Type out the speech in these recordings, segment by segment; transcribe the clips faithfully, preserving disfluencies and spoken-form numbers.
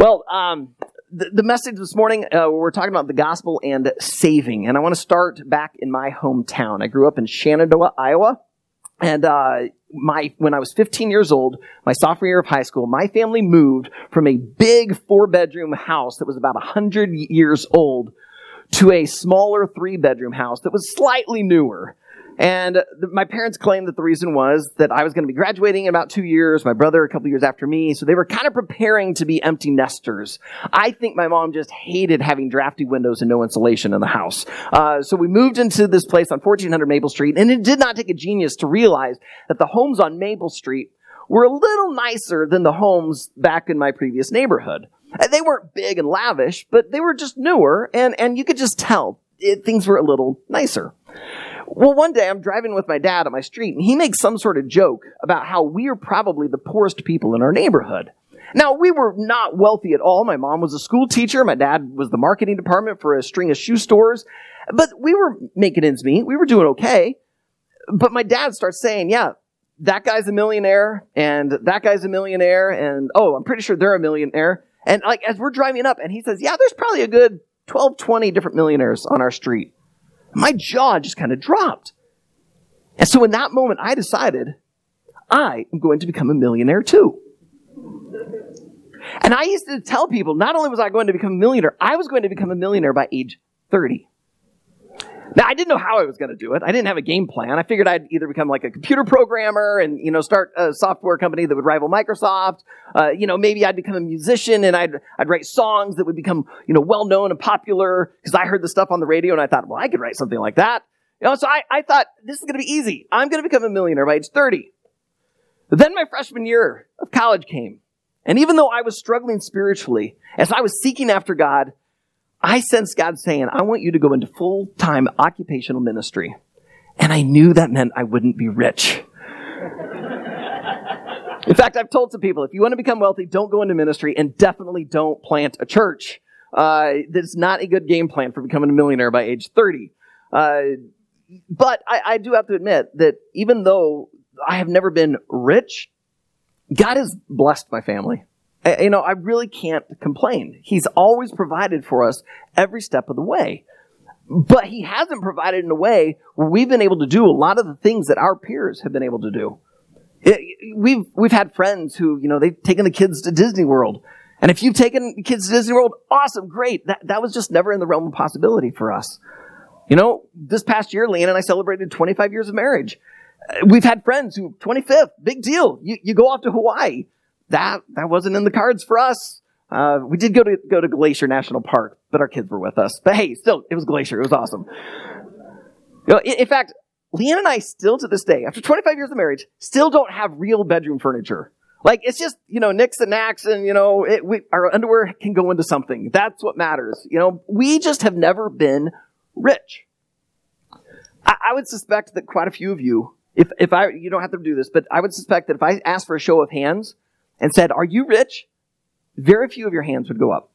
Well, um, the, the message this morning, uh, we're talking about the gospel and saving. And I want to start back in my hometown. I grew up in Shenandoah, Iowa. And uh, my when I was fifteen years old, my sophomore year of high school, my family moved from a big four-bedroom house that was about one hundred years old to a smaller three-bedroom house that was slightly newer. And th- my parents claimed that the reason was that I was going to be graduating in about two years, my brother a couple years after me, so they were kind of preparing to be empty nesters. I think my mom just hated having drafty windows and no insulation in the house. Uh, so we moved into this place on fourteen hundred Maple Street, and it did not take a genius to realize that the homes on Maple Street were a little nicer than the homes back in my previous neighborhood. They weren't big and lavish, but they were just newer, and, and you could just tell it, things were a little nicer. Well, one day I'm driving with my dad on my street, and he makes some sort of joke about how we are probably the poorest people in our neighborhood. Now, we were not wealthy at all. My mom was a school teacher. My dad was the marketing department for a string of shoe stores. But we were making ends meet. We were doing okay. But my dad starts saying, yeah, that guy's a millionaire, and that guy's a millionaire, and oh, I'm pretty sure they're a millionaire. And like as we're driving up, and he says, yeah, there's probably a good twelve, twenty different millionaires on our street. My jaw just kind of dropped. And so in that moment, I decided, I am going to become a millionaire too. And I used to tell people, not only was I going to become a millionaire, I was going to become a millionaire by age thirty. Now, I didn't know how I was going to do it. I didn't have a game plan. I figured I'd either become like a computer programmer and, you know, start a software company that would rival Microsoft. Uh, you know, maybe I'd become a musician and I'd I'd write songs that would become, you know, well-known and popular because I heard the stuff on the radio and I thought, well, I could write something like that. You know, so I, I thought, this is going to be easy. I'm going to become a millionaire by age thirty. But then my freshman year of college came. And even though I was struggling spiritually, as I was seeking after God, I sensed God saying, I want you to go into full-time occupational ministry. And I knew that meant I wouldn't be rich. In fact, I've told some people, if you want to become wealthy, don't go into ministry and definitely don't plant a church. Uh, that's not a good game plan for becoming a millionaire by age thirty. Uh, but I, I do have to admit that even though I have never been rich, God has blessed my family. You know, I really can't complain. He's always provided for us every step of the way. But he hasn't provided in a way where we've been able to do a lot of the things that our peers have been able to do. It, we've we've had friends who, you know, they've taken the kids to Disney World. And if you've taken the kids to Disney World, awesome, great. That, that was just never in the realm of possibility for us. You know, this past year, Leanne and I celebrated twenty-five years of marriage. We've had friends who, twenty-fifth, big deal. You, you go off to Hawaii. That that wasn't in the cards for us. Uh, we did go to go to Glacier National Park, but our kids were with us. But hey, still, it was Glacier. It was awesome. You know, in, in fact, Leanne and I still to this day, after twenty-five years of marriage, still don't have real bedroom furniture. Like, it's just, you know, nicks and knacks and, you know, it, we, our underwear can go into something. That's what matters. You know, we just have never been rich. I, I would suspect that quite a few of you, if, if I, you don't have to do this, but I would suspect that if I asked for a show of hands, and said, are you rich? Very few of your hands would go up.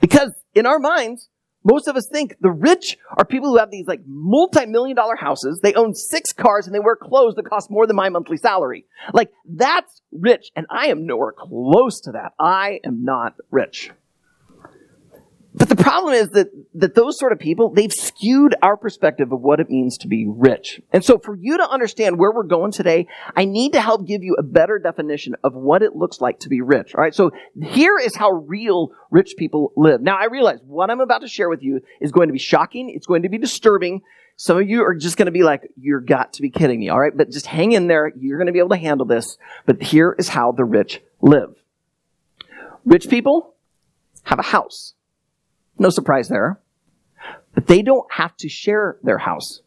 Because in our minds, most of us think the rich are people who have these like multi-million dollar houses. They own six cars and they wear clothes that cost more than my monthly salary. Like, that's rich. And I am nowhere close to that. I am not rich. But the problem is that, that those sort of people, they've skewed our perspective of what it means to be rich. And so for you to understand where we're going today, I need to help give you a better definition of what it looks like to be rich. All right, so here is how real rich people live. Now, I realize what I'm about to share with you is going to be shocking. It's going to be disturbing. Some of you are just going to be like, you're got to be kidding me, all right? But just hang in there. You're going to be able to handle this. But here is how the rich live. Rich people have a house. No surprise there. But they don't have to share their house.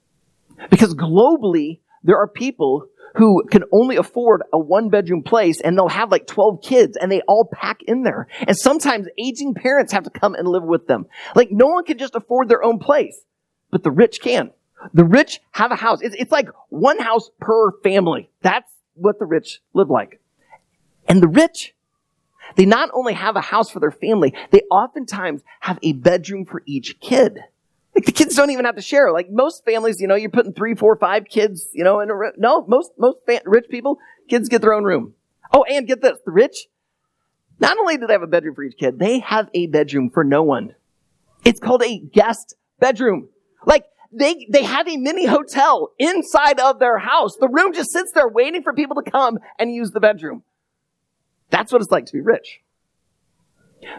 Because globally, there are people who can only afford a one-bedroom place, and they'll have like twelve kids, and they all pack in there. And sometimes aging parents have to come and live with them. Like, no one can just afford their own place. But the rich can. The rich have a house. It's, it's like one house per family. That's what the rich live like. And the rich, they not only have a house for their family, they oftentimes have a bedroom for each kid. Like, the kids don't even have to share. Like, most families, you know, you're putting three, four, five kids, you know, in a room. No, most most fa- rich people, kids get their own room. Oh, and get this, the rich, Not only do they have a bedroom for each kid, they have a bedroom for no one. It's called a guest bedroom. Like, they they have a mini hotel inside of their house. The room just sits there waiting for people to come and use the bedroom. That's what it's like to be rich.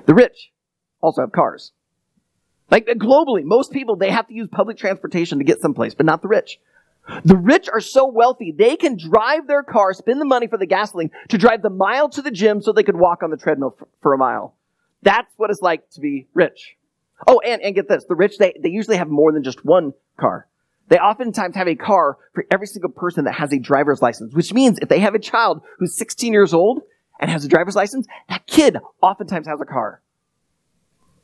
The rich also have cars. Like, globally, most people, they have to use public transportation to get someplace, but not the rich. The rich are so wealthy, they can drive their car, spend the money for the gasoline, to drive the mile to the gym so they could walk on the treadmill for, for a mile. That's what it's like to be rich. Oh, and, and get this. The rich, they, they usually have more than just one car. They oftentimes have a car for every single person that has a driver's license, which means if they have a child who's sixteen years old and has a driver's license, that kid oftentimes has a car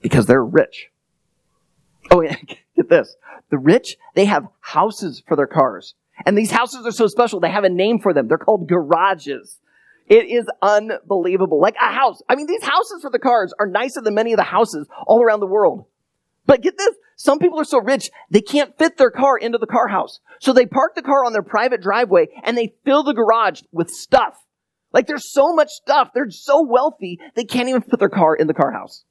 because they're rich. Oh, yeah, get this. The rich, they have houses for their cars. And these houses are so special, they have a name for them. They're called garages. It is unbelievable. Like a house. I mean, these houses for the cars are nicer than many of the houses all around the world. But get this. Some people are so rich, they can't fit their car into the car house. So they park the car on their private driveway, and they fill the garage with stuff. Like, there's so much stuff. They're so wealthy, they can't even fit their car in the car house.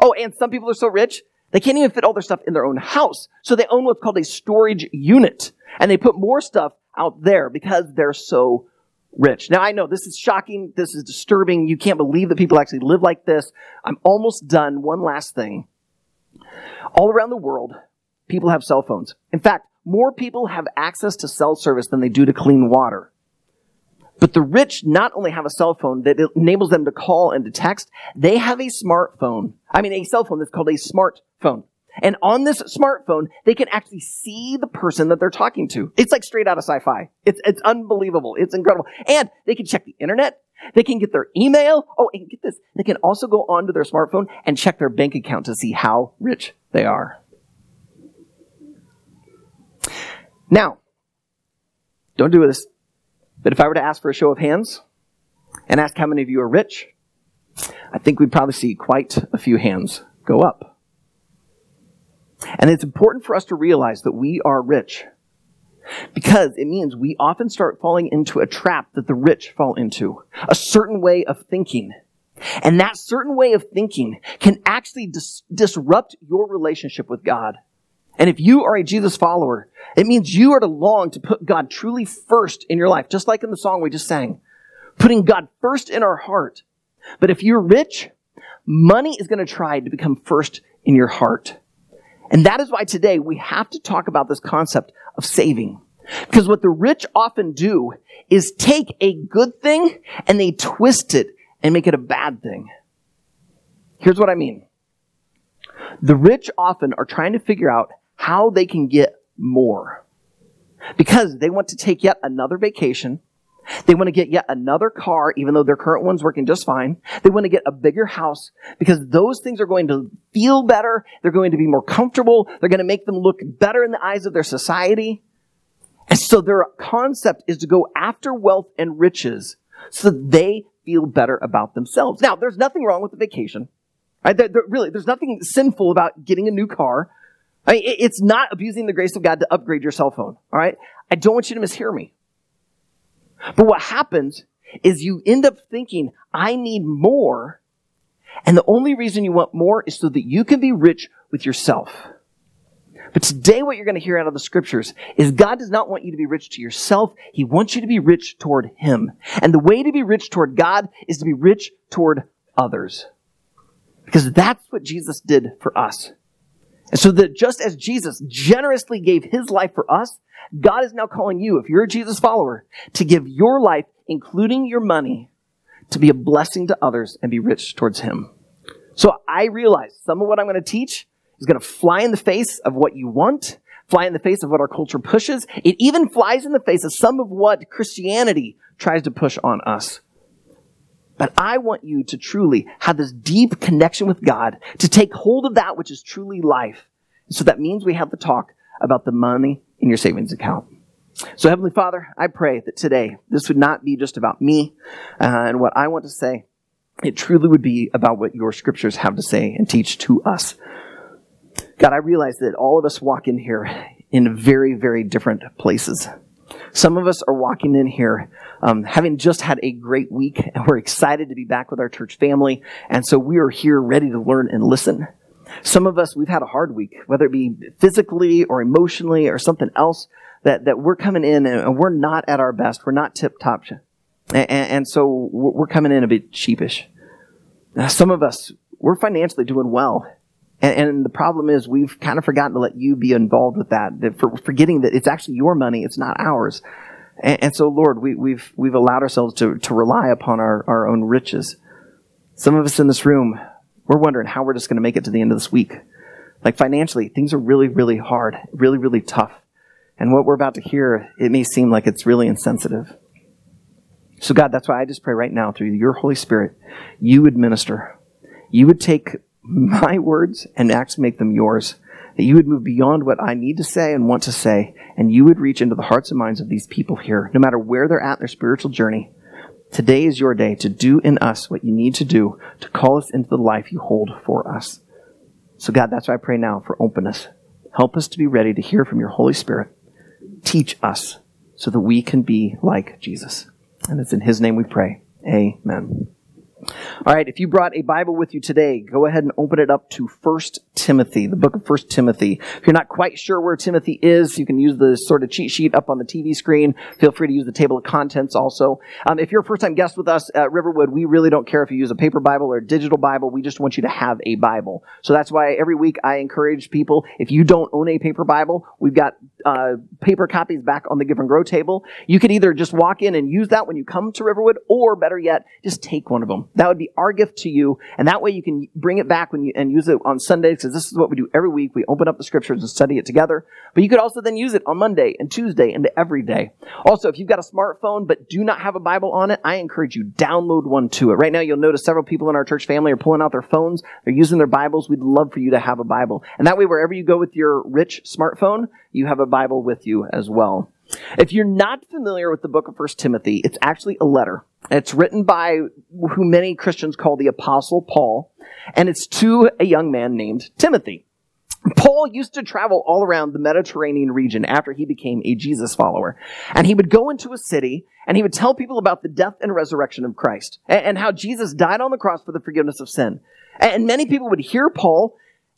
Oh, and some people are so rich, they can't even fit all their stuff in their own house. So they own what's called a storage unit. And they put more stuff out there because they're so rich. Now, I know this is shocking. This is disturbing. You can't believe that people actually live like this. I'm almost done. One last thing. All around the world, people have cell phones. In fact, more people have access to cell service than they do to clean water. But the rich not only have a cell phone that enables them to call and to text, they have a smartphone. I mean, a cell phone that's called a smartphone. And on this smartphone, they can actually see the person that they're talking to. It's like straight out of sci-fi. It's it's unbelievable. It's incredible. And they can check the internet. They can get their email. Oh, and get this. They can also go onto their smartphone and check their bank account to see how rich they are. Now, don't do this. But if I were to ask for a show of hands and ask how many of you are rich, I think we'd probably see quite a few hands go up. And it's important for us to realize that we are rich because it means we often start falling into a trap that the rich fall into, a certain way of thinking. And that certain way of thinking can actually dis- disrupt your relationship with God. And if you are a Jesus follower, it means you are to long to put God truly first in your life, just like in the song we just sang, putting God first in our heart. But if you're rich, money is going to try to become first in your heart. And that is why today we have to talk about this concept of saving. Because what the rich often do is take a good thing and they twist it and make it a bad thing. Here's what I mean. The rich often are trying to figure out how they can get more because they want to take yet another vacation. They want to get yet another car, even though their current one's working just fine. They want to get a bigger house because those things are going to feel better. They're going to be more comfortable. They're going to make them look better in the eyes of their society. And so their concept is to go after wealth and riches so that they feel better about themselves. Now, there's nothing wrong with the vacation. Right? There, there, really, there's nothing sinful about getting a new car. I mean, it, it's not abusing the grace of God to upgrade your cell phone. All right, I don't want you to mishear me. But what happens is you end up thinking, I need more. And the only reason you want more is so that you can be rich with yourself. But today what you're going to hear out of the scriptures is God does not want you to be rich to yourself. He wants you to be rich toward Him. And the way to be rich toward God is to be rich toward others. Because that's what Jesus did for us. And so that just as Jesus generously gave His life for us, God is now calling you, if you're a Jesus follower, to give your life, including your money, to be a blessing to others and be rich towards Him. So I realize some of what I'm going to teach is going to fly in the face of what you want, fly in the face of what our culture pushes. It even flies in the face of some of what Christianity tries to push on us. But I want you to truly have this deep connection with God, to take hold of that which is truly life. So that means we have to talk about the money in your savings account. So Heavenly Father, I pray that today this would not be just about me uh, and what I want to say. It truly would be about what your scriptures have to say and teach to us. God, I realize that all of us walk in here in very, very different places. Some of us are walking in here um, having just had a great week, and we're excited to be back with our church family, and so we are here ready to learn and listen. Some of us, we've had a hard week, whether it be physically or emotionally or something else, that, that we're coming in and we're not at our best. We're not tip-top. And, and so we're coming in a bit sheepish. Now, some of us, we're financially doing well. And, and the problem is we've kind of forgotten to let you be involved with that, that for, forgetting that it's actually your money, it's not ours. And, and so, Lord, we, we've we've allowed ourselves to, to rely upon our, our own riches. Some of us in this room, we're wondering how we're just going to make it to the end of this week. Like financially, things are really, really hard, really, really tough. And what we're about to hear, it may seem like it's really insensitive. So God, that's why I just pray right now through your Holy Spirit, you would minister. You would take my words and actually make them yours. That you would move beyond what I need to say and want to say. And you would reach into the hearts and minds of these people here, no matter where they're at in their spiritual journey. Today is your day to do in us what you need to do to call us into the life you hold for us. So God, that's why I pray now for openness. Help us to be ready to hear from your Holy Spirit. Teach us so that we can be like Jesus. And it's in his name we pray. Amen. All right, if you brought a Bible with you today, go ahead and open it up to First Timothy, the book of First Timothy. If you're not quite sure where Timothy is, you can use the sort of cheat sheet up on the T V screen. Feel free to use the table of contents also. Um, if you're a first-time guest with us at Riverwood, we really don't care if you use a paper Bible or a digital Bible. We just want you to have a Bible. So that's why every week I encourage people, if you don't own a paper Bible, we've got uh, paper copies back on the Give and Grow table. You could either just walk in and use that when you come to Riverwood, or better yet, just take one of them. That would be our gift to you, and that way you can bring it back when you and use it on Sundays, because this is what we do every week. We open up the Scriptures and study it together, but you could also then use it on Monday and Tuesday and every day. Also, if you've got a smartphone but do not have a Bible on it, I encourage you, download one to it. Right now, you'll notice several people in our church family are pulling out their phones. They're using their Bibles. We'd love for you to have a Bible, and that way, wherever you go with your rich smartphone, you have a Bible with you as well. If you're not familiar with the book of First Timothy, it's actually a letter. It's written by who many Christians call the Apostle Paul, and it's to a young man named Timothy. Paul used to travel all around the Mediterranean region after he became a Jesus follower. And he would go into a city, and he would tell people about the death and resurrection of Christ, and how Jesus died on the cross for the forgiveness of sin. And many people would hear Paul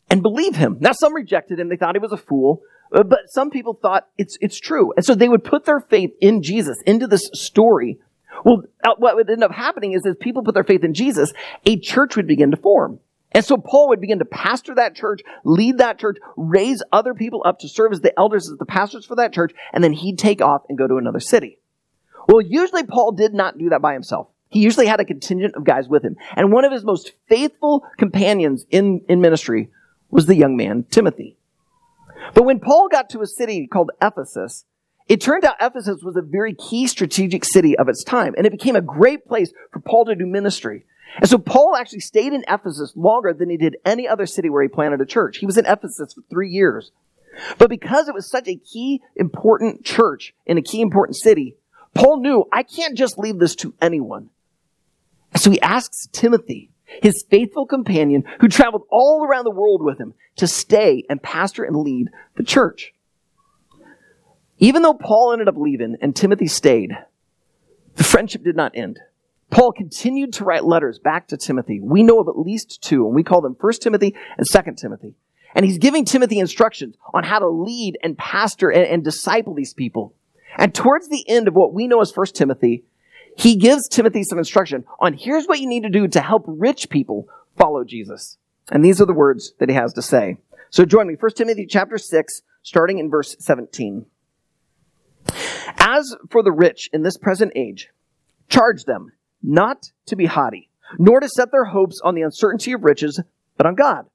and believe him. Now, some rejected him. They thought he was a fool. But some people thought it's it's true. And so they would put their faith in Jesus, into this story. Well, what would end up happening is as people put their faith in Jesus, a church would begin to form. And so Paul would begin to pastor that church, lead that church, raise other people up to serve as the elders, as the pastors for that church, and then he'd take off and go to another city. Well, usually Paul did not do that by himself. He usually had a contingent of guys with him. And one of his most faithful companions in, in ministry was the young man, Timothy. But when Paul got to a city called Ephesus, it turned out Ephesus was a very key strategic city of its time, and it became a great place for Paul to do ministry. And so Paul actually stayed in Ephesus longer than he did any other city where he planted a church. He was in Ephesus for three years. But because it was such a key, important church in a key, important city, Paul knew, I can't just leave this to anyone. So he asks Timothy, his faithful companion who traveled all around the world with him, to stay and pastor and lead the church. Even though Paul ended up leaving and Timothy stayed, the friendship did not end. Paul continued to write letters back to Timothy. We know of at least two, and we call them First Timothy and Second Timothy. And he's giving Timothy instructions on how to lead and pastor and, and disciple these people. And towards the end of what we know as First Timothy, he gives Timothy some instruction on here's what you need to do to help rich people follow Jesus. And these are the words that he has to say. So join me, First Timothy chapter six, starting in verse seventeen. As for the rich in this present age, charge them not to be haughty, nor to set their hopes on the uncertainty of riches, but on God,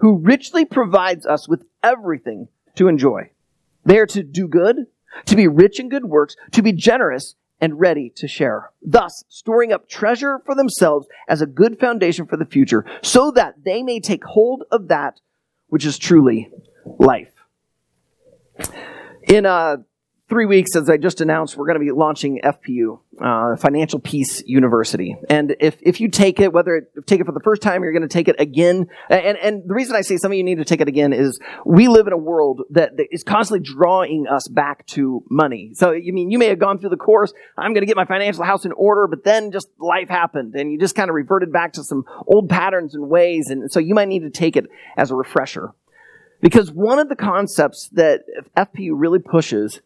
who richly provides us with everything to enjoy. They are to do good, to be rich in good works, to be generous, and ready to share, thus storing up treasure for themselves as a good foundation for the future, so that they may take hold of that which is truly life. In uh, three weeks, as I just announced, we're going to be launching F P U, uh, Financial Peace University. And if if you take it, whether you take it for the first time, you're going to take it again. And and the reason I say some of you need to take it again is we live in a world that, that is constantly drawing us back to money. So, I mean, you may have gone through the course, I'm going to get my financial house in order, but then just life happened, and you just kind of reverted back to some old patterns and ways. And so you might need to take it as a refresher. Because one of the concepts that F P U really pushes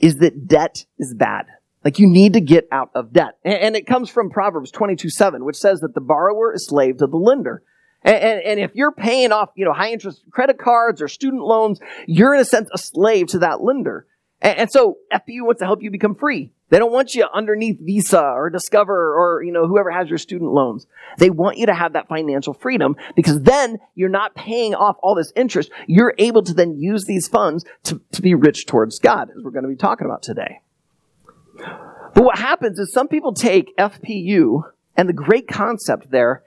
is that debt is bad. Like, you need to get out of debt. And it comes from Proverbs twenty-two seven, which says that the borrower is slave to the lender. And, and, and if you're paying off, you know, high interest credit cards or student loans, you're in a sense a slave to that lender. And, and so F P U wants to help you become free. They don't want you underneath Visa or Discover or, you know, whoever has your student loans. They want you to have that financial freedom, because then you're not paying off all this interest. You're able to then use these funds to, to be rich towards God, as we're going to be talking about today. But what happens is some people take F P U and the great concept there,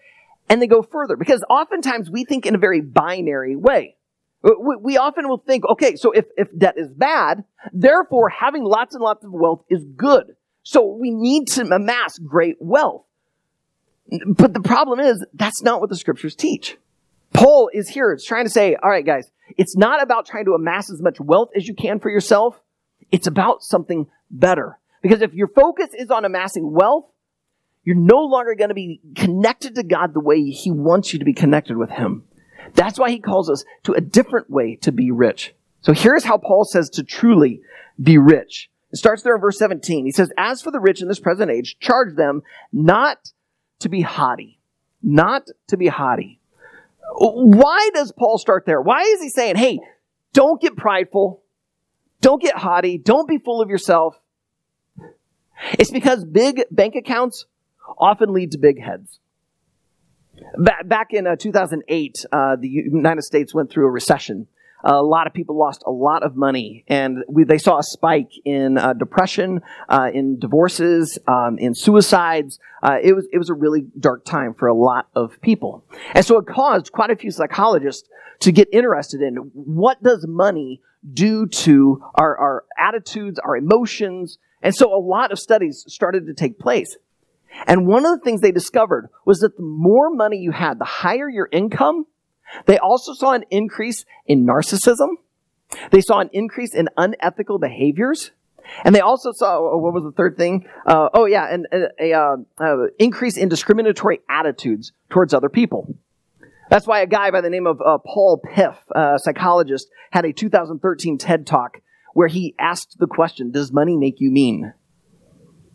and they go further, because oftentimes we think in a very binary way. We often will think, okay, so if, if debt is bad, therefore having lots and lots of wealth is good. So we need to amass great wealth. But the problem is, that's not what the scriptures teach. Paul is here trying to say, all right, guys, it's not about trying to amass as much wealth as you can for yourself. It's about something better. Because if your focus is on amassing wealth, you're no longer going to be connected to God the way He wants you to be connected with Him. That's why he calls us to a different way to be rich. So here's how Paul says to truly be rich. It starts there in verse seventeen. He says, as for the rich in this present age, charge them not to be haughty. Not to be haughty. Why does Paul start there? Why is he saying, hey, don't get prideful. Don't get haughty. Don't be full of yourself. It's because big bank accounts often lead to big heads. Back in uh, two thousand eight, uh, the United States went through a recession. Uh, a lot of people lost a lot of money, and we, they saw a spike in uh, depression, uh, in divorces, um, in suicides. Uh, it was it was a really dark time for a lot of people. And so it caused quite a few psychologists to get interested in what does money do to our, our attitudes, our emotions. And so a lot of studies started to take place. And one of the things they discovered was that the more money you had, the higher your income. They also saw an increase in narcissism. They saw an increase in unethical behaviors. And they also saw, what was the third thing? Uh, oh, yeah, an a, a, a increase in discriminatory attitudes towards other people. That's why a guy by the name of uh, Paul Piff, a psychologist, had a two thousand thirteen TED Talk where he asked the question, does money make you mean?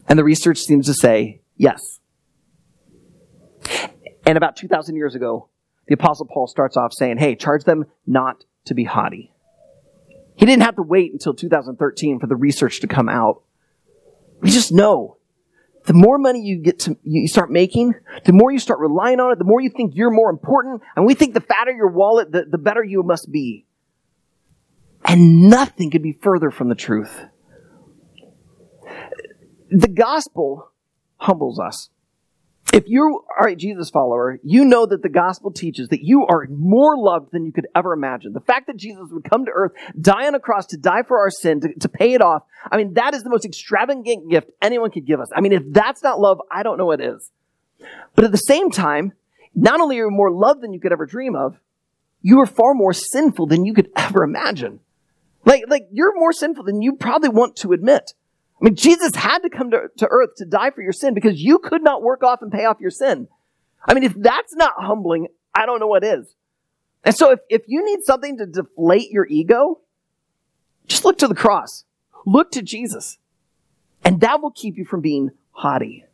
And the research seems to say, yes. And about two thousand years ago, the Apostle Paul starts off saying, hey, charge them not to be haughty. He didn't have to wait until two thousand thirteen for the research to come out. We just know the more money you get to, you start making, the more you start relying on it, the more you think you're more important. And we think the fatter your wallet, the, the better you must be. And nothing could be further from the truth. The gospel humbles us. If you are a Jesus follower, you know that the gospel teaches that you are more loved than you could ever imagine. The fact that Jesus would come to earth, die on a cross to die for our sin, to, to pay it off, I mean, that is the most extravagant gift anyone could give us. I mean, if that's not love, I don't know what is. But at the same time, not only are you more loved than you could ever dream of, you are far more sinful than you could ever imagine. Like, like you're more sinful than you probably want to admit. I mean, Jesus had to come to, to earth to die for your sin because you could not work off and pay off your sin. I mean, if that's not humbling, I don't know what is. And so if, if you need something to deflate your ego, just look to the cross. Look to Jesus. And that will keep you from being haughty.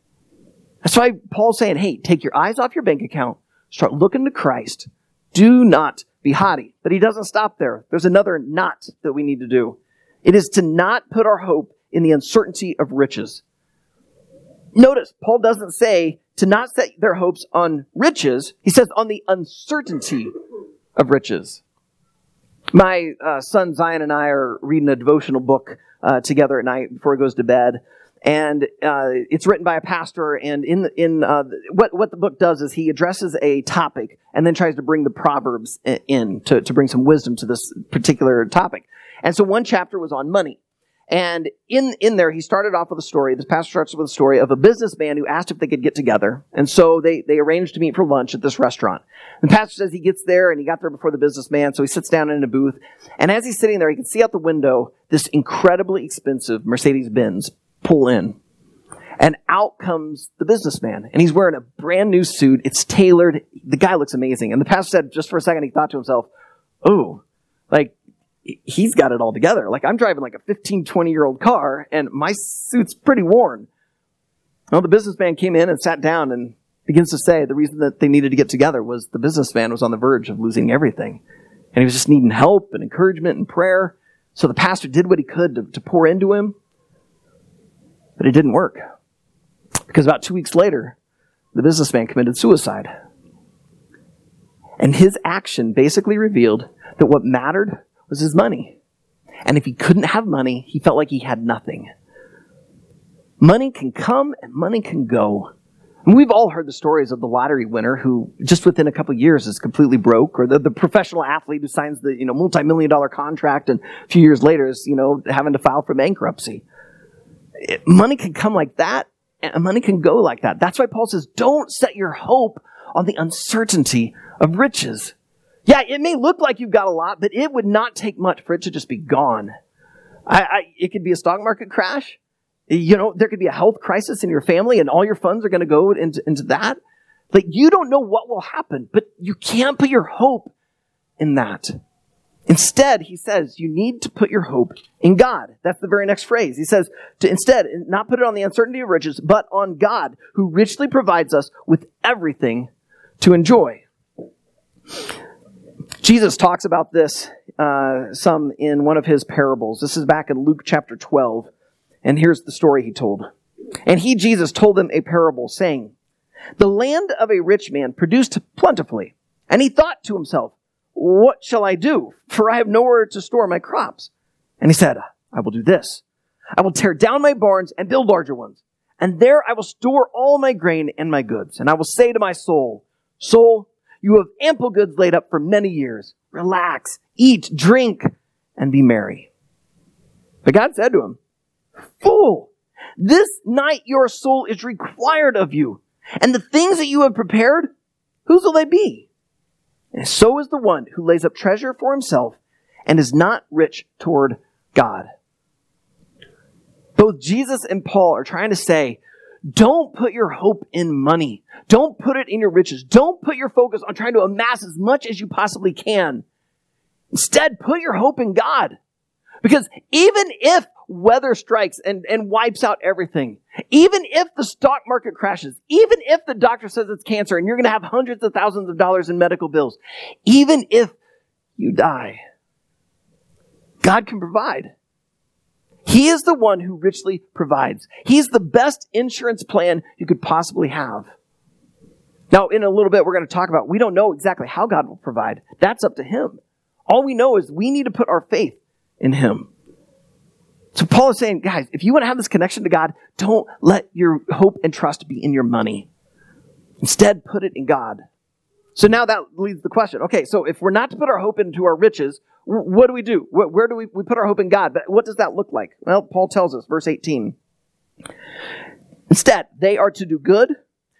That's why Paul's saying, hey, take your eyes off your bank account. Start looking to Christ. Do not be haughty. But he doesn't stop there. There's another not that we need to do. It is to not put our hope in the uncertainty of riches. Notice, Paul doesn't say to not set their hopes on riches. He says on the uncertainty of riches. My uh, son Zion and I are reading a devotional book uh, together at night before he goes to bed. And uh, it's written by a pastor. And in in uh, what, what the book does is he addresses a topic and then tries to bring the Proverbs in to, to bring some wisdom to this particular topic. And so one chapter was on money. And in, in there, he started off with a story. This pastor starts with a story of a businessman who asked if they could get together. And so they, they arranged to meet for lunch at this restaurant. The pastor says he gets there, and he got there before the businessman, so he sits down in a booth. And as he's sitting there, he can see out the window this incredibly expensive Mercedes-Benz pull in. And out comes the businessman, and he's wearing a brand new suit. It's tailored. The guy looks amazing. And the pastor said, just for a second, he thought to himself, oh, like, he's got it all together. Like, I'm driving like a fifteen, twenty-year-old car, and my suit's pretty worn. Well, the businessman came in and sat down and begins to say the reason that they needed to get together was the businessman was on the verge of losing everything. And he was just needing help and encouragement and prayer. So the pastor did what he could to, to pour into him, but it didn't work. Because about two weeks later, the businessman committed suicide. And his action basically revealed that what mattered was his money. And if he couldn't have money, he felt like he had nothing. Money can come and money can go. And we've all heard the stories of the lottery winner who just within a couple of years is completely broke, or the, the professional athlete who signs the you know multi-million dollar contract and a few years later is you know having to file for bankruptcy. It, money can come like that, and money can go like that. That's why Paul says, don't set your hope on the uncertainty of riches. Yeah, it may look like you've got a lot, but it would not take much for it to just be gone. I, I, it could be a stock market crash. You know, there could be a health crisis in your family, and all your funds are going to go into, into that. Like, you don't know what will happen, but you can't put your hope in that. Instead, he says, you need to put your hope in God. That's the very next phrase. He says, to instead, not put it on the uncertainty of riches, but on God, who richly provides us with everything to enjoy. Jesus talks about this uh, some in one of his parables. This is back in Luke chapter twelve, and here's the story he told. And he, Jesus, told them a parable, saying, the land of a rich man produced plentifully, and he thought to himself, what shall I do? For I have nowhere to store my crops. And he said, I will do this. I will tear down my barns and build larger ones. And there I will store all my grain and my goods. And I will say to my soul, soul, you have ample goods laid up for many years. Relax, eat, drink, and be merry. But God said to him, fool, this night your soul is required of you. And the things that you have prepared, whose will they be? And so is the one who lays up treasure for himself and is not rich toward God. Both Jesus and Paul are trying to say, don't put your hope in money. Don't put it in your riches. Don't put your focus on trying to amass as much as you possibly can. Instead, put your hope in God. Because even if weather strikes and, and wipes out everything, even if the stock market crashes, even if the doctor says it's cancer and you're going to have hundreds of thousands of dollars in medical bills, even if you die, God can provide. He is the one who richly provides. He's the best insurance plan you could possibly have. Now, in a little bit, we're going to talk about, we don't know exactly how God will provide. That's up to him. All we know is we need to put our faith in him. So Paul is saying, guys, if you want to have this connection to God, don't let your hope and trust be in your money. Instead, put it in God. So now that leads the question. Okay, so if we're not to put our hope into our riches, what do we do? Where do we, we put our hope in God? But what does that look like? Well, Paul tells us, verse eighteen. Instead, they are to do good,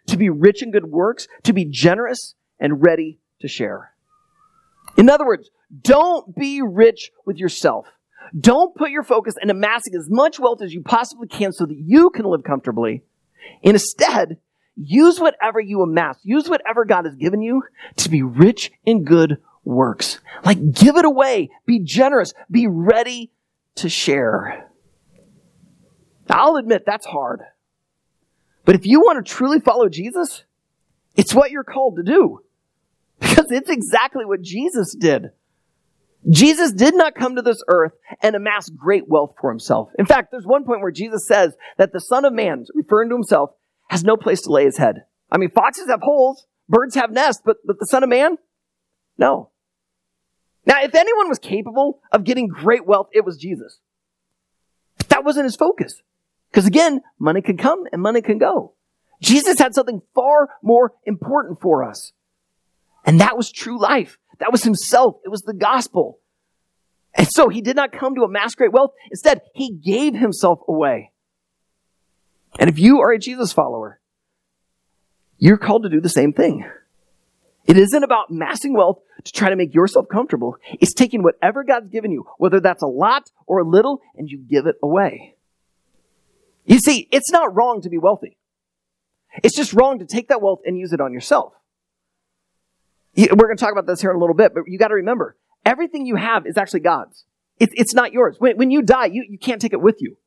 to be rich in good works, to be generous and ready to share. In other words, don't be rich with yourself. Don't put your focus in amassing as much wealth as you possibly can so that you can live comfortably. Instead, use whatever you amass, use whatever God has given you to be rich in good works. Like, give it away. Be generous. Be ready to share. I'll admit, that's hard. But if you want to truly follow Jesus, it's what you're called to do. Because it's exactly what Jesus did. Jesus did not come to this earth and amass great wealth for himself. In fact, there's one point where Jesus says that the Son of Man, referring to himself, has no place to lay his head. I mean, foxes have holes, birds have nests, but, but the Son of Man? No. Now, if anyone was capable of getting great wealth, it was Jesus. But that wasn't his focus. Because again, money can come and money can go. Jesus had something far more important for us. And that was true life. That was himself. It was the gospel. And so he did not come to amass great wealth. Instead, he gave himself away. And if you are a Jesus follower, you're called to do the same thing. It isn't about amassing wealth to try to make yourself comfortable. It's taking whatever God's given you, whether that's a lot or a little, and you give it away. You see, it's not wrong to be wealthy. It's just wrong to take that wealth and use it on yourself. We're going to talk about this here in a little bit, but you got to remember, everything you have is actually God's. It's, it's not yours. When, when you die, you, you can't take it with you.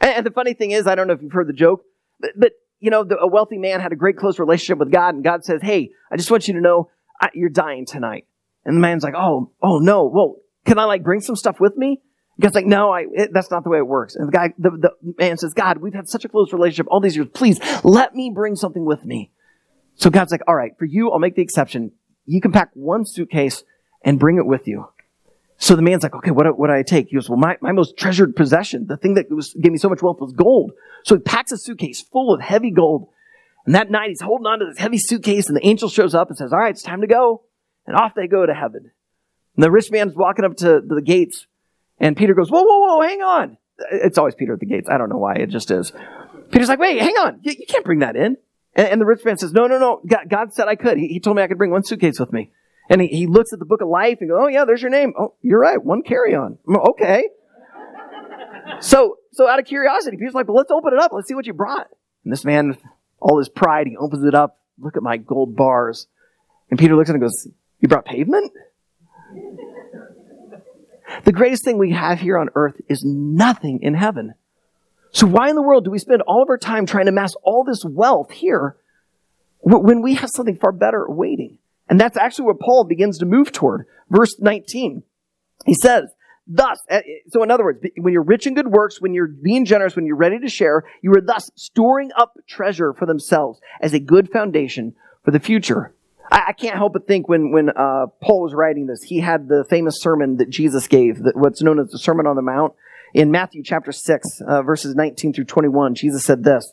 And, and the funny thing is, I don't know if you've heard the joke, but, but you know, the, a wealthy man had a great close relationship with God, and God says, hey, I just want you to know I, you're dying tonight. And the man's like, oh, oh no, well, can I like bring some stuff with me? And God's like, no, I, it, that's not the way it works. And the guy, the, the man says, God, we've had such a close relationship all these years. Please let me bring something with me. So God's like, all right, for you, I'll make the exception. You can pack one suitcase and bring it with you. So the man's like, okay, what, what do I take? He goes, well, my, my most treasured possession, the thing that was, gave me so much wealth was gold. So he packs a suitcase full of heavy gold. And that night he's holding on to this heavy suitcase, and the angel shows up and says, all right, it's time to go. And off they go to heaven. And the rich man's walking up to the gates, and Peter goes, whoa, whoa, whoa, hang on. It's always Peter at the gates. I don't know why. It just is. Peter's like, wait, hang on. You, you can't bring that in. And, and the rich man says, no, no, no. God, God said I could. He, he told me I could bring one suitcase with me. And he, he looks at the book of life and goes, oh, yeah, there's your name. Oh, you're right. One carry-on. Okay. so so out of curiosity, Peter's like, well, let's open it up. Let's see what you brought. And this man, all his pride, he opens it up. Look at my gold bars. And Peter looks at him and goes, you brought pavement? The greatest thing we have here on earth is nothing in heaven. So why in the world do we spend all of our time trying to amass all this wealth here when we have something far better waiting? And that's actually what Paul begins to move toward. Verse nineteen, he says, thus, so in other words, when you're rich in good works, when you're being generous, when you're ready to share, you are thus storing up treasure for themselves as a good foundation for the future. I, I can't help but think when, when uh, Paul was writing this, he had the famous sermon that Jesus gave, that what's known as the Sermon on the Mount. In Matthew chapter six, uh, verses nineteen through twenty-one, Jesus said this,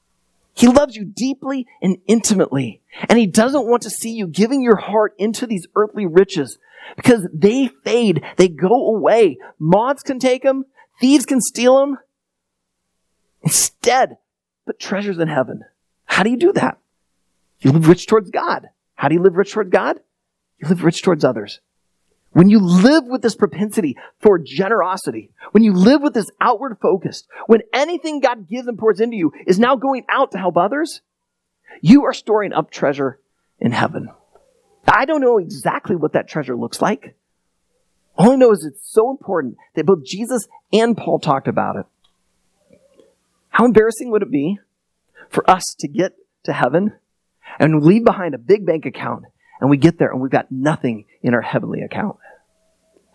He loves you deeply and intimately, and he doesn't want to see you giving your heart into these earthly riches, because they fade, they go away. Moths can take them, thieves can steal them. Instead, put treasures in heaven. How do you do that? You live rich towards God. How do you live rich toward God? You live rich towards others. When you live with this propensity for generosity, when you live with this outward focus, when anything God gives and pours into you is now going out to help others, you are storing up treasure in heaven. I don't know exactly what that treasure looks like. All I know is it's so important that both Jesus and Paul talked about it. How embarrassing would it be for us to get to heaven and leave behind a big bank account, and we get there and we've got nothing in our heavenly account?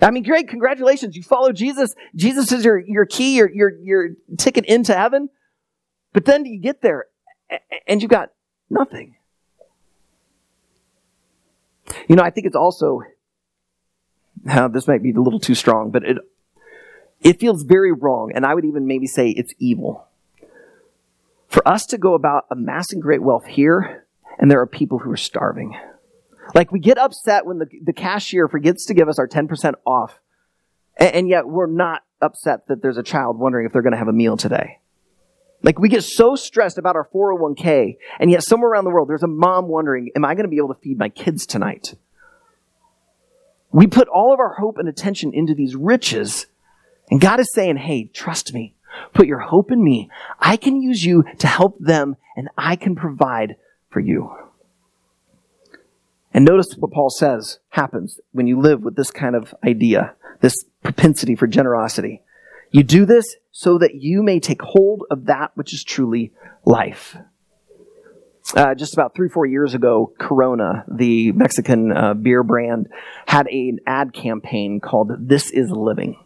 I mean, great, congratulations. You follow Jesus. Jesus is your, your key, your, your, your ticket into heaven. But then you get there and you've got nothing. You know, I think it's also, now this might be a little too strong, but it it feels very wrong, and I would even maybe say it's evil, for us to go about amassing great wealth here, and there are people who are starving. Like, we get upset when the, the cashier forgets to give us our ten percent off, and, and yet we're not upset that there's a child wondering if they're going to have a meal today. Like, we get so stressed about our four oh one k, and yet somewhere around the world, there's a mom wondering, am I going to be able to feed my kids tonight? We put all of our hope and attention into these riches, and God is saying, hey, trust me. Put your hope in me. I can use you to help them, and I can provide for you. And notice what Paul says happens when you live with this kind of idea, this propensity for generosity. You do this so that you may take hold of that which is truly life. Uh, just about three, four years ago, Corona, the Mexican uh, beer brand, had an ad campaign called This is Living.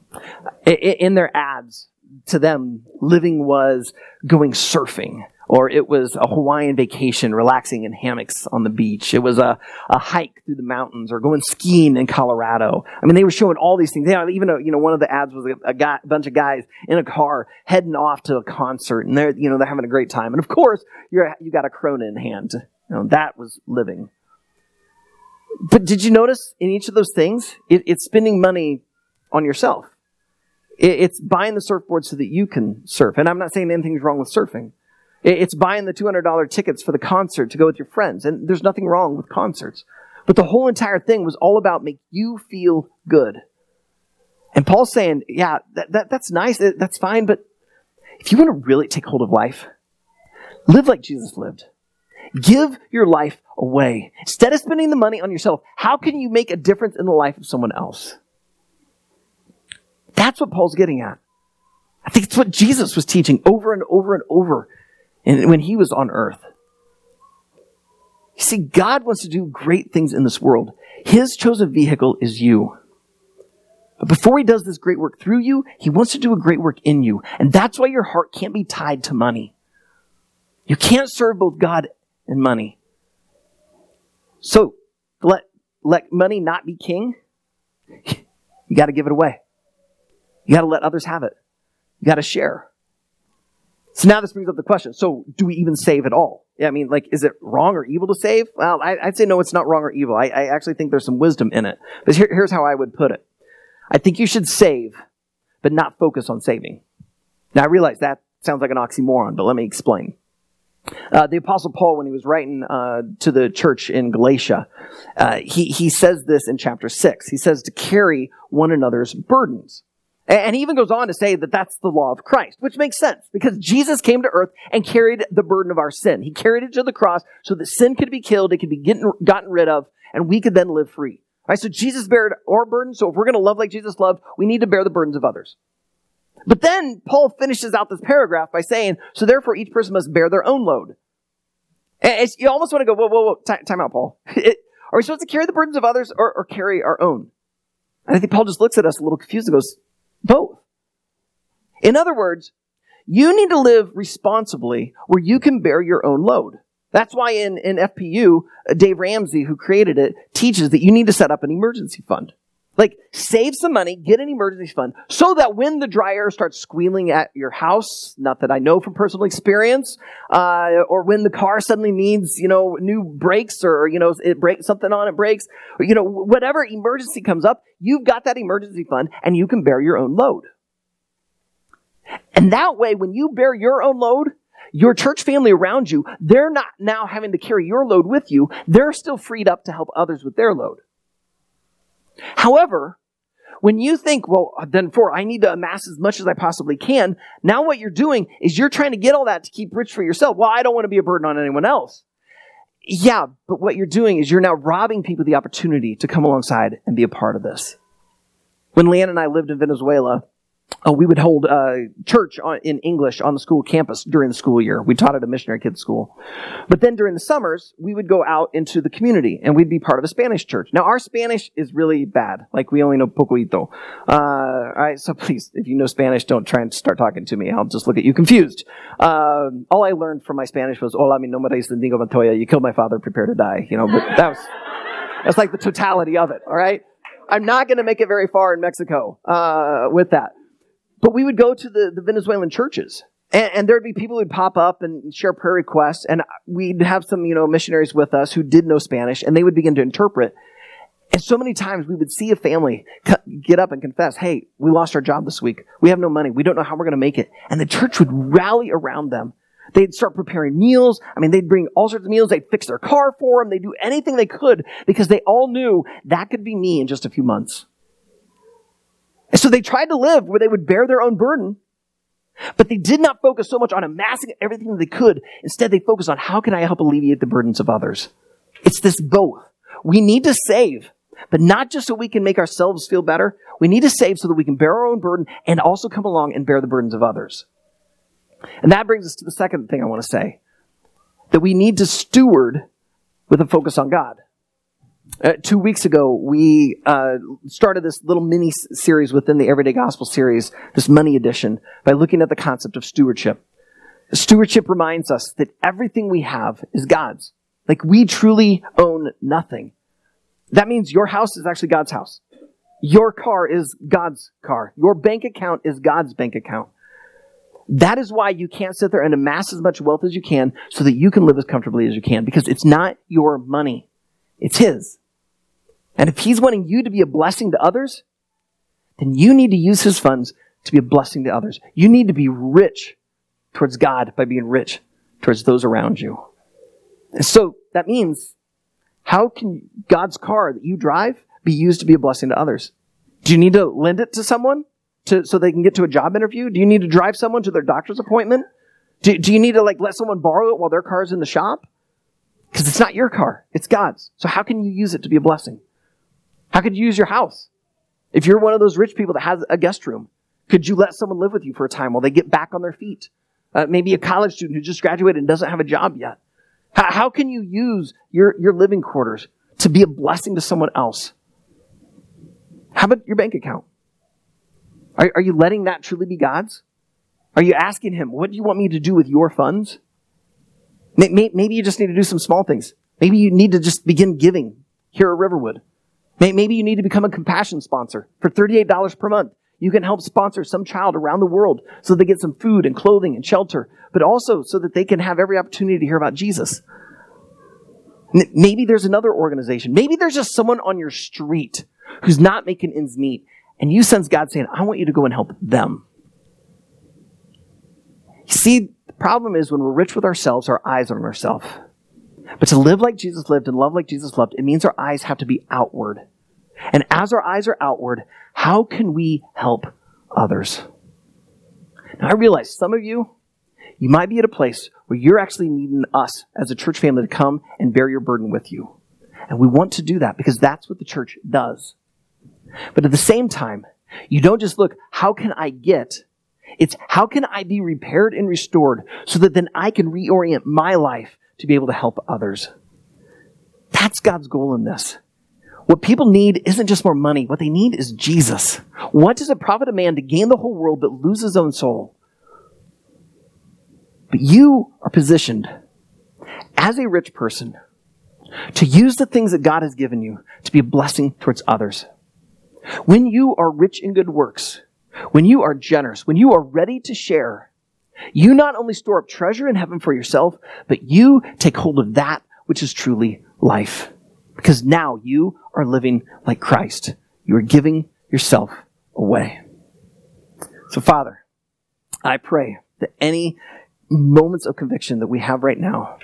In their ads, to them, living was going surfing or it was a Hawaiian vacation, relaxing in hammocks on the beach. It was a, a hike through the mountains, or going skiing in Colorado. I mean, they were showing all these things. They had, even a, you know, one of the ads was a, a guy, bunch of guys in a car heading off to a concert, and they're you know they're having a great time. And of course, you're you got a Corona in hand. You know, that was living. But did you notice in each of those things, it, it's spending money on yourself. It, it's buying the surfboard so that you can surf. And I'm not saying anything's wrong with surfing. It, it's buying the two hundred dollars tickets for the concert to go with your friends. And there's nothing wrong with concerts. But the whole entire thing was all about make you feel good. And Paul's saying, yeah, that, that that's nice. That's fine. But if you want to really take hold of life, live like Jesus lived. Give your life away. Instead of spending the money on yourself, how can you make a difference in the life of someone else? That's what Paul's getting at. I think it's what Jesus was teaching over and over and over when he was on earth. You see, God wants to do great things in this world. His chosen vehicle is you. But before he does this great work through you, he wants to do a great work in you. And that's why your heart can't be tied to money. You can't serve both God and money. So, let, let money not be king. You got to give it away. You got to let others have it. You got to share. So now this brings up the question, so do we even save at all? Yeah, I mean, like, is it wrong or evil to save? Well, I, I'd say no, it's not wrong or evil. I, I actually think there's some wisdom in it. But here, here's how I would put it. I think you should save, but not focus on saving. Now, I realize that sounds like an oxymoron, but let me explain. Uh, the Apostle Paul, when he was writing uh, to the church in Galatia, uh, he, he says this in chapter six. He says to carry one another's burdens. And he even goes on to say that that's the law of Christ, which makes sense because Jesus came to earth and carried the burden of our sin. He carried it to the cross so that sin could be killed, it could be getting, gotten rid of, and we could then live free. All right, so Jesus bared our burden, so if we're going to love like Jesus loved, we need to bear the burdens of others. But then Paul finishes out this paragraph by saying, so therefore each person must bear their own load. And it's, you almost want to go, whoa, whoa, whoa, time, time out, Paul. It, are we supposed to carry the burdens of others or, or carry our own? And I think Paul just looks at us a little confused and goes, both. In other words, you need to live responsibly where you can bear your own load. That's why in, in F P U, Dave Ramsey, who created it, teaches that you need to set up an emergency fund. Like, save some money, get an emergency fund, so that when the dry air starts squealing at your house, not that I know from personal experience, uh, or when the car suddenly needs, you know, new brakes, or, you know, it breaks something on it breaks, or, you know, whatever emergency comes up, you've got that emergency fund, and you can bear your own load. And that way, when you bear your own load, your church family around you, they're not now having to carry your load with you. They're still freed up to help others with their load. However, when you think, well, then for, I need to amass as much as I possibly can, now what you're doing is you're trying to get all that to keep rich for yourself. Well, I don't want to be a burden on anyone else. Yeah, but what you're doing is you're now robbing people the opportunity to come alongside and be a part of this. When Leanne and I lived in Venezuela, uh, we would hold uh, church on, in English on the school campus during the school year. We taught at a missionary kids' school. But then during the summers, we would go out into the community, and we'd be part of a Spanish church. Now, our Spanish is really bad. Like, we only know poquito. Uh, all right, so please, if you know Spanish, don't try and start talking to me. I'll just look at you confused. Uh, all I learned from my Spanish was, hola, mi nombre es Inigo Montoya. You killed my father, prepare to die. You know, but that was, that's like the totality of it, all right? I'm not going to make it very far in Mexico uh, with that. But we would go to the, the Venezuelan churches, and, and there'd be people who'd pop up and share prayer requests, and we'd have some, you know, missionaries with us who did know Spanish, and they would begin to interpret. And so many times we would see a family get up and confess, hey, we lost our job this week. We have no money. We don't know how we're going to make it. And the church would rally around them. They'd start preparing meals. I mean, they'd bring all sorts of meals. They'd fix their car for them. They'd do anything they could because they all knew that could be me in just a few months. And so they tried to live where they would bear their own burden, but they did not focus so much on amassing everything that they could. Instead, they focused on how can I help alleviate the burdens of others? It's this both. We need to save, but not just so we can make ourselves feel better. We need to save so that we can bear our own burden and also come along and bear the burdens of others. And that brings us to the second thing I want to say, that we need to steward with a focus on God. Uh, two weeks ago, we uh, started this little mini-series within the Everyday Gospel series, this money edition, by looking at the concept of stewardship. Stewardship reminds us that everything we have is God's. Like, we truly own nothing. That means your house is actually God's house. Your car is God's car. Your bank account is God's bank account. That is why you can't sit there and amass as much wealth as you can so that you can live as comfortably as you can, because it's not your money. It's His. And if He's wanting you to be a blessing to others, then you need to use His funds to be a blessing to others. You need to be rich towards God by being rich towards those around you. And so that means, how can God's car that you drive be used to be a blessing to others? Do you need to lend it to someone to, so they can get to a job interview? Do you need to drive someone to their doctor's appointment? Do, do you need to like let someone borrow it while their car's in the shop? Because it's not your car, it's God's. So how can you use it to be a blessing? How could you use your house? If you're one of those rich people that has a guest room, could you let someone live with you for a time while they get back on their feet? Uh, maybe a college student who just graduated and doesn't have a job yet. How, how can you use your, your living quarters to be a blessing to someone else? How about your bank account? Are, are you letting that truly be God's? Are you asking Him, what do you want me to do with your funds? Maybe you just need to do some small things. Maybe you need to just begin giving here at Riverwood. Maybe you need to become a compassion sponsor. For thirty-eight dollars per month, you can help sponsor some child around the world so they get some food and clothing and shelter, but also so that they can have every opportunity to hear about Jesus. Maybe there's another organization. Maybe there's just someone on your street who's not making ends meet, and you sense God saying, I want you to go and help them. You see, the problem is when we're rich with ourselves, our eyes are on ourselves. But to live like Jesus lived and love like Jesus loved, it means our eyes have to be outward. And as our eyes are outward, how can we help others? Now, I realize some of you, you might be at a place where you're actually needing us as a church family to come and bear your burden with you. And we want to do that because that's what the church does. But at the same time, you don't just look, how can I get? It's how can I be repaired and restored so that then I can reorient my life to be able to help others? That's God's goal in this. What people need isn't just more money. What they need is Jesus. What does it profit a man to gain the whole world but lose his own soul? But you are positioned as a rich person to use the things that God has given you to be a blessing towards others. When you are rich in good works, when you are generous, when you are ready to share, you not only store up treasure in heaven for yourself, but you take hold of that which is truly life. Because now you are living like Christ. You are giving yourself away. So Father, I pray that any moments of conviction that we have right now,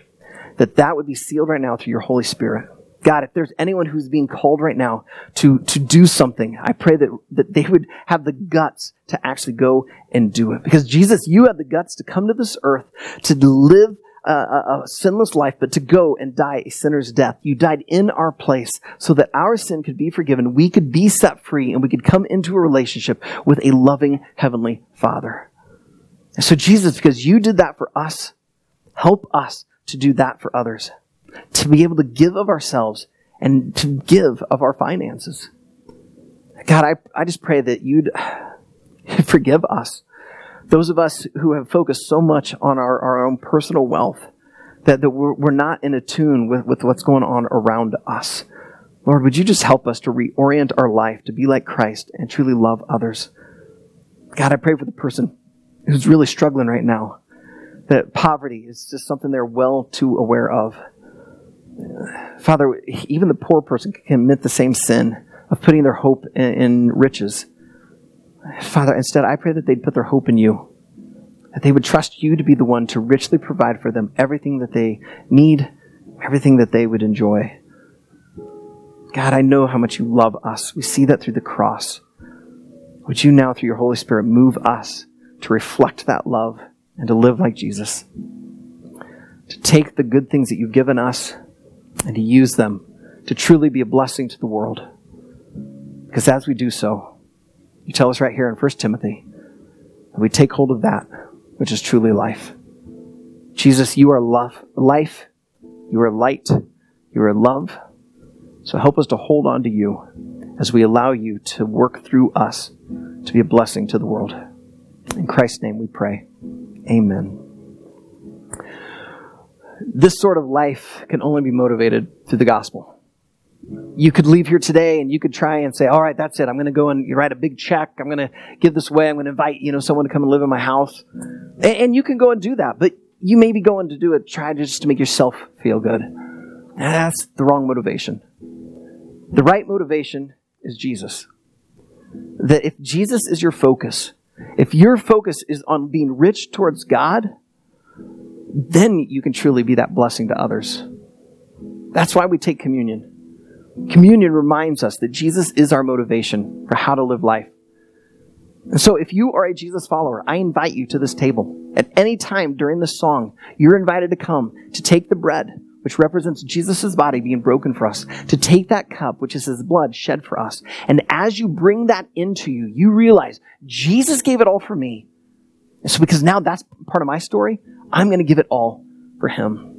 that that would be sealed right now through your Holy Spirit. God, if there's anyone who's being called right now to, to do something, I pray that, that they would have the guts to actually go and do it. Because Jesus, you had the guts to come to this earth, to live A, a sinless life, but to go and die a sinner's death. You died in our place so that our sin could be forgiven, we could be set free, and we could come into a relationship with a loving Heavenly Father. And so Jesus, because you did that for us, help us to do that for others, to be able to give of ourselves and to give of our finances. God, I, I just pray that you'd forgive us. Those of us who have focused so much on our, our own personal wealth that, that we're, we're not in attune with, with what's going on around us. Lord, would you just help us to reorient our life, to be like Christ and truly love others? God, I pray for the person who's really struggling right now, that poverty is just something they're well too aware of. Father, even the poor person can commit the same sin of putting their hope in, in riches. Father, instead, I pray that they'd put their hope in you, that they would trust you to be the one to richly provide for them everything that they need, everything that they would enjoy. God, I know how much you love us. We see that through the cross. Would you now, through your Holy Spirit, move us to reflect that love and to live like Jesus, to take the good things that you've given us and to use them to truly be a blessing to the world. Because as we do so, you tell us right here in First Timothy that we take hold of that which is truly life. Jesus, you are love, life, you are light, you are love. So help us to hold on to you as we allow you to work through us to be a blessing to the world. In Christ's name we pray. Amen. this sort of life can only be motivated through the gospel. You could leave here today and you could try and say, all right, that's it. I'm going to go and write a big check. I'm going to give this away. I'm going to invite, you know, someone to come and live in my house. And, and you can go and do that, but you may be going to do it, try just to make yourself feel good. And that's the wrong motivation. The right motivation is Jesus. That if Jesus is your focus, if your focus is on being rich towards God, then you can truly be that blessing to others. That's why we take communion. Communion reminds us that Jesus is our motivation for how to live life. And so if you are a Jesus follower, I invite you to this table. At any time during this song, you're invited to come, to take the bread, which represents Jesus' body being broken for us, to take that cup, which is his blood shed for us. And as you bring that into you, you realize Jesus gave it all for me. And so because now that's part of my story, I'm going to give it all for him.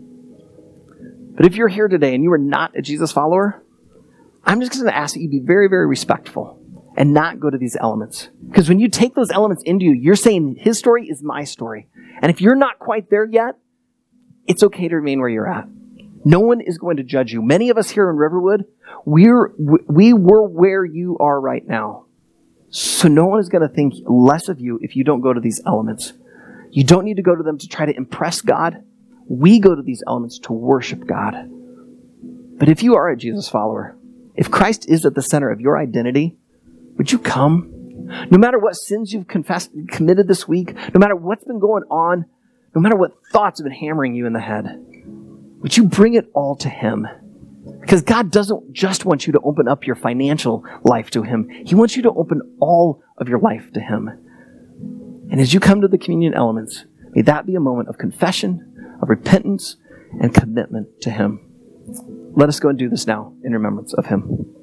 But if you're here today and you are not a Jesus follower, I'm just going to ask that you be very, very respectful and not go to these elements. Because when you take those elements into you, you're saying his story is my story. And if you're not quite there yet, it's okay to remain where you're at. No one is going to judge you. Many of us here in Riverwood, we're, we were where you are right now. So no one is going to think less of you if you don't go to these elements. You don't need to go to them to try to impress God. We go to these elements to worship God. But if you are a Jesus follower, if Christ is at the center of your identity, would you come? No matter what sins you've confessed, committed this week, no matter what's been going on, no matter what thoughts have been hammering you in the head, would you bring it all to him? Because God doesn't just want you to open up your financial life to him. He wants you to open all of your life to him. And as you come to the communion elements, may that be a moment of confession, of repentance, and commitment to him. Let us go and do this now in remembrance of him.